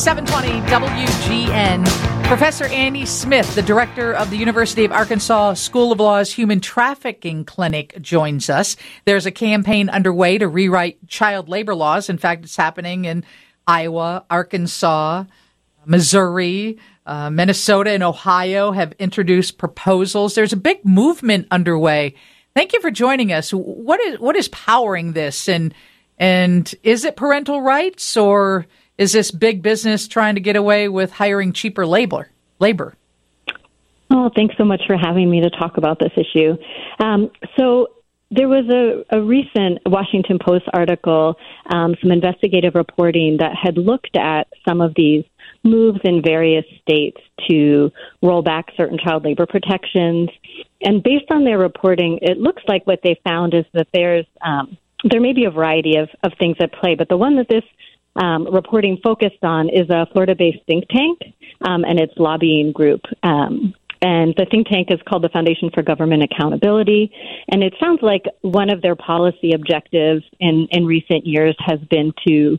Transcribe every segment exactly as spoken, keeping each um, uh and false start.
seven twenty W G N. Professor Annie Smith, the director of the University of Arkansas School of Law's Human Trafficking Clinic, joins us. There's a campaign underway to rewrite child labor laws. In fact, it's happening in Iowa, Arkansas, Missouri, uh, Minnesota, and Ohio have introduced proposals. There's a big movement underway. Thank you for joining us. What is what is powering this, and and is it parental rights, or is this big business trying to get away with hiring cheaper labor? Labor. Oh, thanks so much for having me to talk about this issue. Um, so there was a, a recent Washington Post article, um, some investigative reporting that had looked at some of these moves in various states to roll back certain child labor protections. And based on their reporting, it looks like what they found is that there's um, there may be a variety of, of things at play, but the one that this um, reporting focused on is a Florida-based think tank um, and its lobbying group. Um, and the think tank is called the Foundation for Government Accountability. And it sounds like one of their policy objectives in, in recent years has been to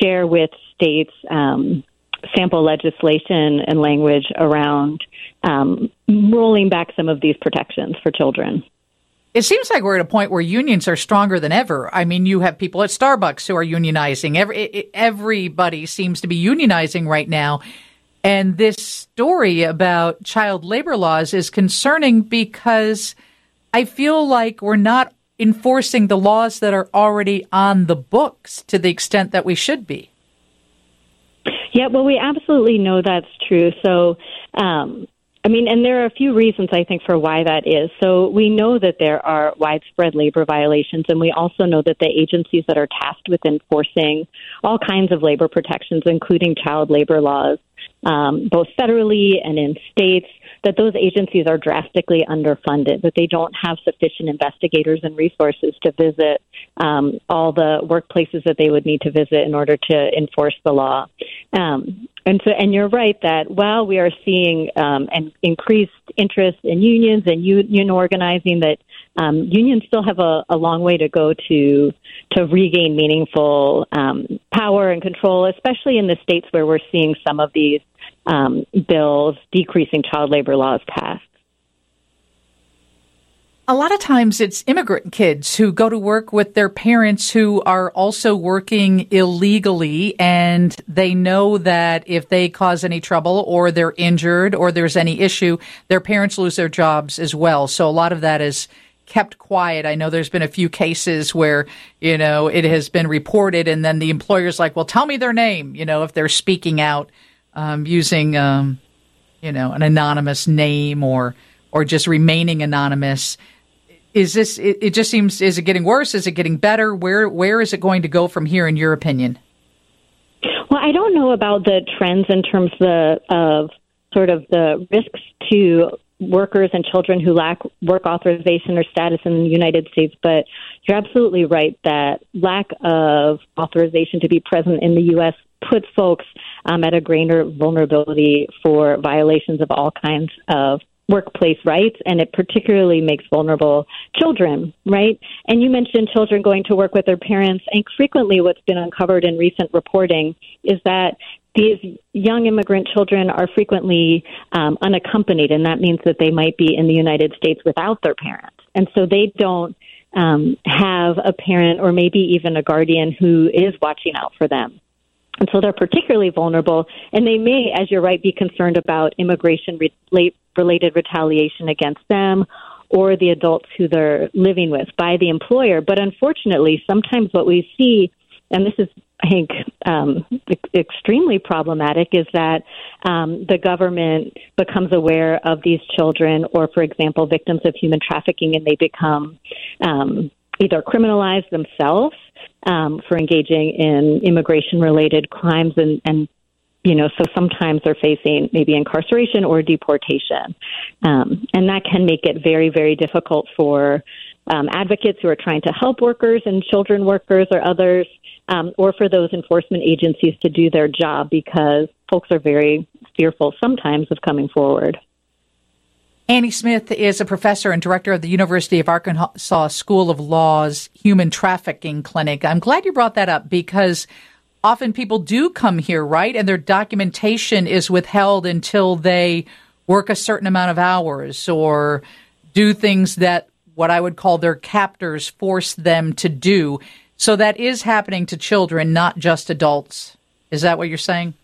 share with states um, sample legislation and language around um, rolling back some of these protections for children. It seems like we're at a point where unions are stronger than ever. I mean, you have people at Starbucks who are unionizing. Every, everybody seems to be unionizing right now. And this story about child labor laws is concerning because I feel like we're not enforcing the laws that are already on the books to the extent that we should be. Yeah, well, we absolutely know that's true. So, um, I mean, and there are a few reasons, I think, for why that is. So we know that there are widespread labor violations, and we also know that the agencies that are tasked with enforcing all kinds of labor protections, including child labor laws, um, both federally and in states, that those agencies are drastically underfunded, that they don't have sufficient investigators and resources to visit um, all the workplaces that they would need to visit in order to enforce the law. Um, and so, and you're right that while we are seeing um, an increased interest in unions and union organizing, that um, unions still have a, a long way to go to to regain meaningful um, power and control, especially in the states where we're seeing some of these Um, bills decreasing child labor laws passed. A lot of times it's immigrant kids who go to work with their parents who are also working illegally, and they know that if they cause any trouble or they're injured or there's any issue, their parents lose their jobs as well. So a lot of that is kept quiet. I know there's been a few cases where, you know, it has been reported and then the employer's like, well, tell me their name, you know, if they're speaking out. Um, using, um, you know, an anonymous name or or just remaining anonymous. Is this, it, it just seems, is it getting worse? Is it getting better? Where where is it going to go from here, in your opinion? Well, I don't know about the trends in terms of, of sort of the risks to workers and children who lack work authorization or status in the United States, but you're absolutely right that lack of authorization to be present in the U S put folks um, at a greater vulnerability for violations of all kinds of workplace rights, and it particularly makes vulnerable children, right? And you mentioned children going to work with their parents, and frequently what's been uncovered in recent reporting is that these young immigrant children are frequently um, unaccompanied, and that means that they might be in the United States without their parents. And so they don't um, have a parent or maybe even a guardian who is watching out for them. And so they're particularly vulnerable, and they may, as you're right, be concerned about immigration-related retaliation against them or the adults who they're living with by the employer. But unfortunately, sometimes what we see, and this is, I think, um, extremely problematic, is that um, the government becomes aware of these children or, for example, victims of human trafficking, and they become um, either criminalize themselves um, for engaging in immigration-related crimes, and, and, you know, so sometimes they're facing maybe incarceration or deportation. Um, and that can make it very, very difficult for um, advocates who are trying to help workers and children workers or others, um, or for those enforcement agencies to do their job, because folks are very fearful sometimes of coming forward. Annie Smith is a professor and director of the University of Arkansas School of Law's Human Trafficking Clinic. I'm glad you brought that up, because often people do come here, right? And their documentation is withheld until they work a certain amount of hours or do things that what I would call their captors force them to do. So that is happening to children, not just adults. Is that what you're saying?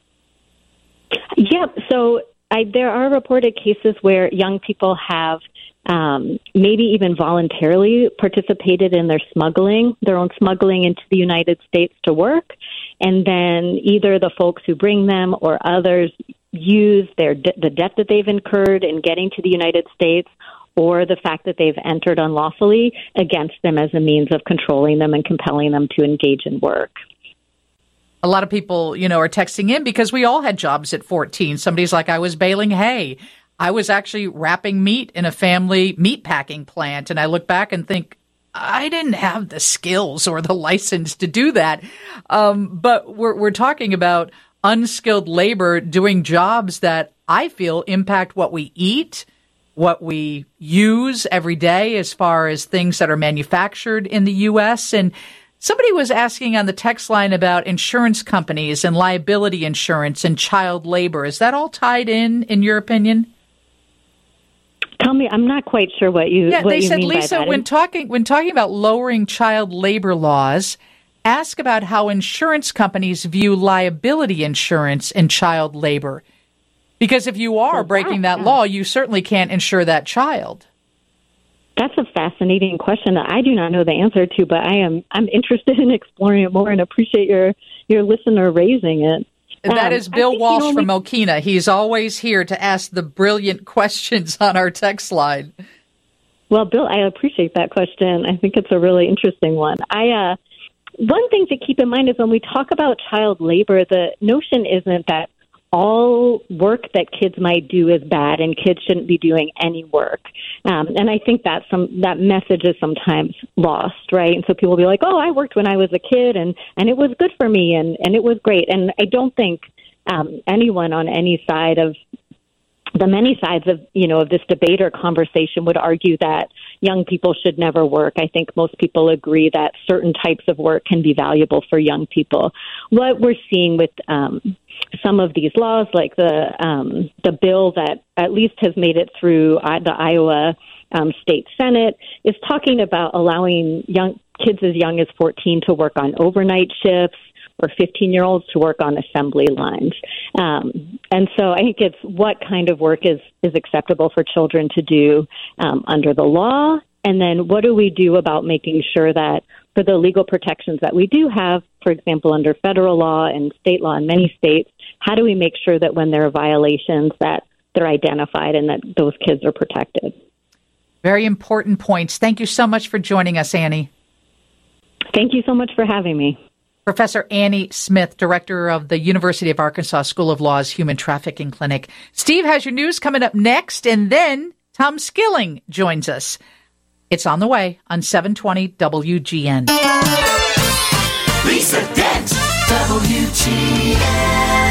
Yep. So I, there are reported cases where young people have um, maybe even voluntarily participated in their smuggling, their own smuggling into the United States to work. And then either the folks who bring them or others use their de- the debt that they've incurred in getting to the United States, or the fact that they've entered unlawfully, against them as a means of controlling them and compelling them to engage in work. A lot of people, you know, are texting in because we all had jobs at fourteen. Somebody's like, I was baling hay. I was actually wrapping meat in a family meat packing plant. And I look back and think, I didn't have the skills or the license to do that. Um, but we're, we're talking about unskilled labor doing jobs that I feel impact what we eat, what we use every day as far as things that are manufactured in the U S. And somebody was asking on the text line about insurance companies and liability insurance and child labor. Is that all tied in, in your opinion? Tell me, I'm not quite sure what you, yeah, what you mean by that. They said, Lisa, when talking, when talking about lowering child labor laws, ask about how insurance companies view liability insurance and child labor. Because if you are breaking that law, you certainly can't insure that child. That's a fascinating question that I do not know the answer to, but I am I'm interested in exploring it more and appreciate your, your listener raising it. Um, that is Bill Walsh you know, from Okina. He's always here to ask the brilliant questions on our text line. Well, Bill, I appreciate that question. I think it's a really interesting one. I uh, one thing to keep in mind is when we talk about child labor, the notion isn't that all work that kids might do is bad and kids shouldn't be doing any work. Um, and I think that some that message is sometimes lost, right? And so people will be like, oh, I worked when I was a kid and, and it was good for me and, and it was great. And I don't think um, anyone on any side of the many sides of, you know, of this debate or conversation would argue that young people should never work. I think most people agree that certain types of work can be valuable for young people. What we're seeing with um, some of these laws, like the um, the bill that at least has made it through the Iowa um, State Senate, is talking about allowing young kids as young as fourteen to work on overnight shifts, or fifteen-year-olds to work on assembly lines. Um, and so I think it's what kind of work is, is acceptable for children to do um, under the law, and then what do we do about making sure that for the legal protections that we do have, for example, under federal law and state law in many states, how do we make sure that when there are violations that they're identified and that those kids are protected? Very important points. Thank you so much for joining us, Annie. Thank you so much for having me. Professor Annie Smith, director of the University of Arkansas School of Law's Human Trafficking Clinic. Steve has your news coming up next, and then Tom Skilling joins us. It's on the way on seven twenty W G N. Lisa Dent, W G N.